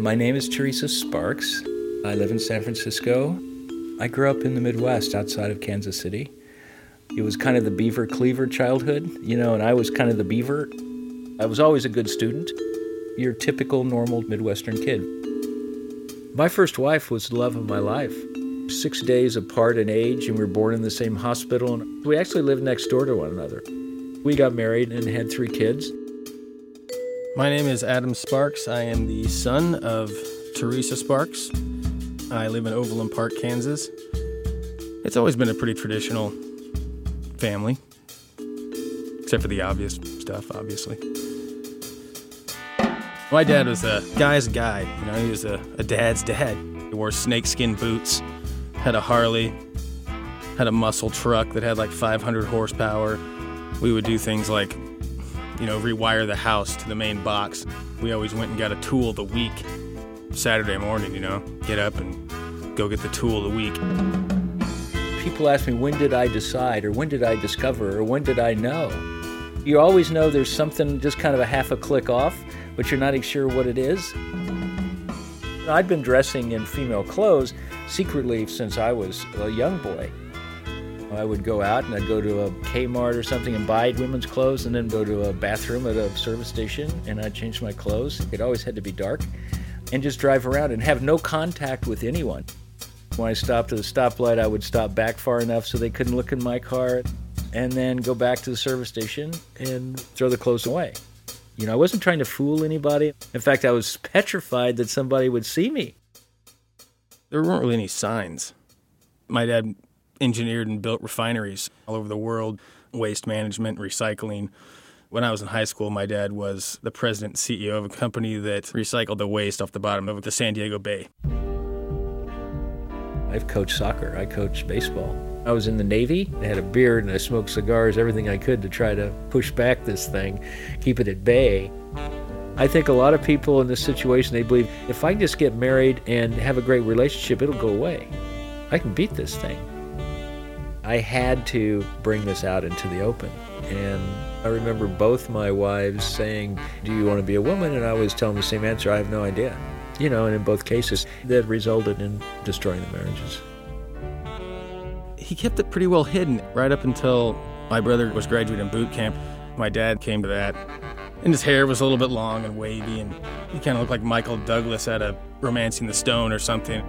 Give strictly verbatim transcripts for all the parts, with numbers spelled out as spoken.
My name is Theresa Sparks. I live in San Francisco. I grew up in the Midwest outside of Kansas City. It was kind of the beaver cleaver childhood, you know, and I was kind of the beaver. I was always a good student, your typical normal Midwestern kid. My first wife was the love of my life. Six days apart in age, and we were born in the same hospital, and we actually lived next door to one another. We got married and had three kids. My name is Adam Sparks. I am the son of Theresa Sparks. I live in Overland Park, Kansas. It's always been a pretty traditional family, except for the obvious stuff, obviously. My dad was a guy's guy, you know, he was a, a dad's dad. He wore snakeskin boots, had a Harley, had a muscle truck that had like five hundred horsepower. We would do things like, you know, rewire the house to the main box. We always went and got a tool of the week, Saturday morning, you know, get up and go get the tool of the week. People ask me, when did I decide, or when did I discover, or when did I know? You always know there's something just kind of a half a click off, but you're not sure what it is. I'd been dressing in female clothes secretly since I was a young boy. I would go out and I'd go to a Kmart or something and buy women's clothes and then go to a bathroom at a service station and I'd change my clothes. It always had to be dark and just drive around and have no contact with anyone. When I stopped at a stoplight, I would stop back far enough so they couldn't look in my car and then go back to the service station and throw the clothes away. You know, I wasn't trying to fool anybody. In fact, I was petrified that somebody would see me. There weren't really any signs. My dad engineered and built refineries all over the world, waste management, recycling. When I was in high school, my dad was the president and C E O of a company that recycled the waste off the bottom of the San Diego Bay. I've coached soccer. I coached baseball. I was in the Navy. I had a beard and I smoked cigars, everything I could to try to push back this thing, keep it at bay. I think a lot of people in this situation, they believe, if I can just get married and have a great relationship, it'll go away. I can beat this thing. I had to bring this out into the open. And I remember both my wives saying, do you want to be a woman? And I was telling the same answer, I have no idea. You know, and in both cases, that resulted in destroying the marriages. He kept it pretty well hidden right up until my brother was graduating boot camp. My dad came to that, and his hair was a little bit long and wavy, and he kind of looked like Michael Douglas out of Romancing the Stone or something.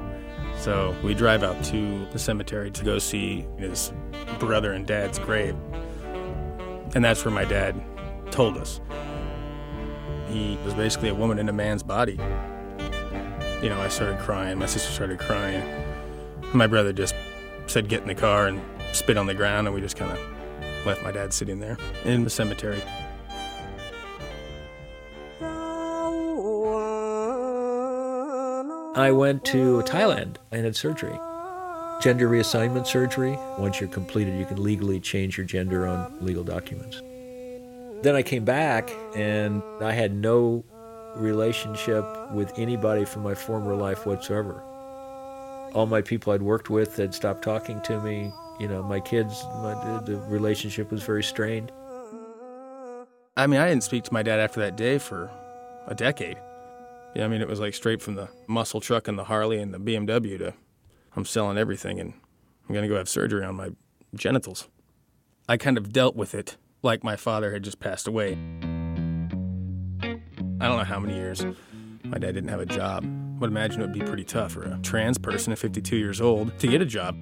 So we drive out to the cemetery to go see his brother and dad's grave. And that's where my dad told us. He was basically a woman in a man's body. You know, I started crying, my sister started crying. My brother just said, get in the car, and spit on the ground, and we just kind of left my dad sitting there in the cemetery. I went to Thailand and had surgery. Gender reassignment surgery. Once you're completed, you can legally change your gender on legal documents. Then I came back and I had no relationship with anybody from my former life whatsoever. All my people I'd worked with had stopped talking to me. You know, my kids, my, the relationship was very strained. I mean, I didn't speak to my dad after that day for a decade. Yeah, I mean, it was like straight from the muscle truck and the Harley and the B M W to I'm selling everything and I'm going to go have surgery on my genitals. I kind of dealt with it like my father had just passed away. I don't know how many years. My dad didn't have a job. I would imagine it would be pretty tough for a trans person at fifty-two years old to get a job.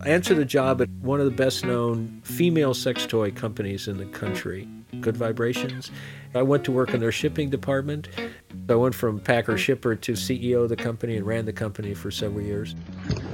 I answered a job at one of the best-known female sex toy companies in the country, Good Vibrations. I went to work in their shipping department. I went from packer shipper to C E O of the company and ran the company for several years.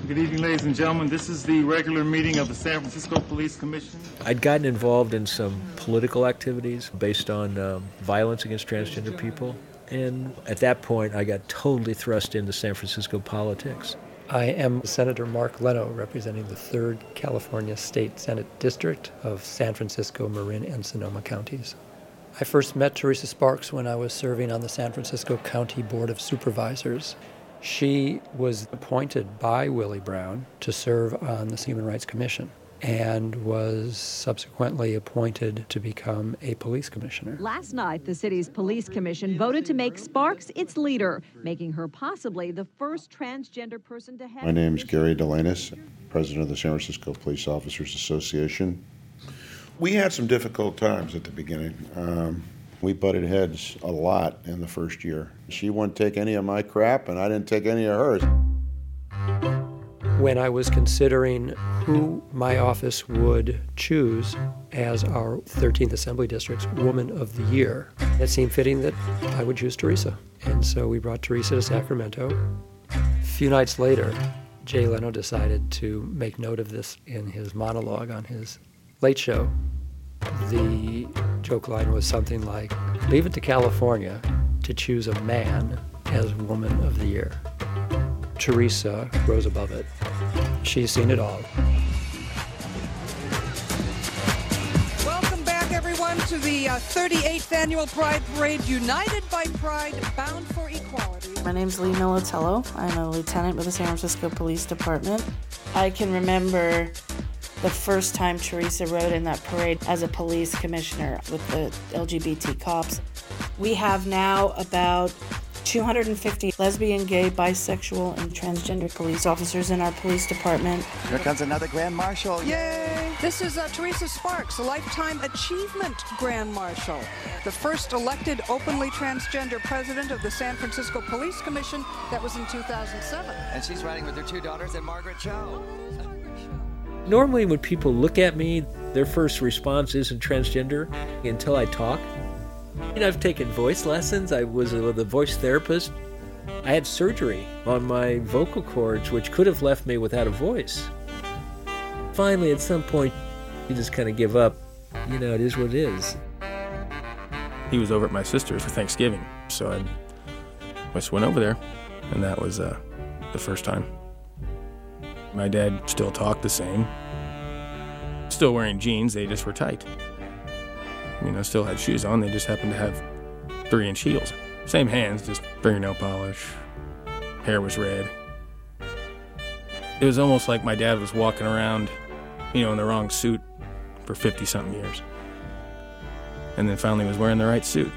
Good evening, ladies and gentlemen. This is the regular meeting of the San Francisco Police Commission. I'd gotten involved in some political activities based on um, violence against transgender people. And at that point, I got totally thrust into San Francisco politics. I am Senator Mark Leno, representing the third California State Senate District of San Francisco, Marin, and Sonoma counties. I first met Theresa Sparks when I was serving on the San Francisco County Board of Supervisors. She was appointed by Willie Brown to serve on the Human Rights Commission. and was subsequently appointed to become a police commissioner. Last night, the city's police commission voted to make Sparks its leader, making her possibly the first transgender person to have... My name is Gary Delanus, president of the San Francisco Police Officers Association. We had some difficult times at the beginning. Um, we butted heads a lot in the first year. She wouldn't take any of my crap, and I didn't take any of hers. When I was considering who my office would choose as our thirteenth Assembly District's Woman of the Year, it seemed fitting that I would choose Theresa. And so we brought Theresa to Sacramento. A few nights later, Jay Leno decided to make note of this in his monologue on his late show. The joke line was something like, "Leave it to California to choose a man as Woman of the Year." Theresa rose above it. She's seen it all. Welcome back, everyone, to the uh, thirty-eighth Annual Pride Parade, united by pride, bound for equality. My name's Lee Melotello. I'm a lieutenant with the San Francisco Police Department. I can remember the first time Theresa rode in that parade as a police commissioner with the L G B T cops. We have now about two hundred fifty lesbian, gay, bisexual, and transgender police officers in our police department. Here comes another Grand Marshal. Yay! This is uh, Theresa Sparks, a Lifetime Achievement Grand Marshal, the first elected openly transgender president of the San Francisco Police Commission. That was in two thousand seven. And she's riding with her two daughters and Margaret Cho. Normally when people look at me, their first response isn't transgender until I talk. You know, I've taken voice lessons. I was with a voice therapist. I had surgery on my vocal cords, which could have left me without a voice. Finally, at some point, you just kind of give up. You know, it is what it is. He was over at my sister's for Thanksgiving, so I just went over there, and that was uh, the first time. My dad still talked the same. Still wearing jeans, they just were tight. You know, still had shoes on, they just happened to have three-inch heels. Same hands, just fingernail polish, hair was red. It was almost like my dad was walking around, you know, in the wrong suit for fifty-something years. And then finally was wearing the right suit.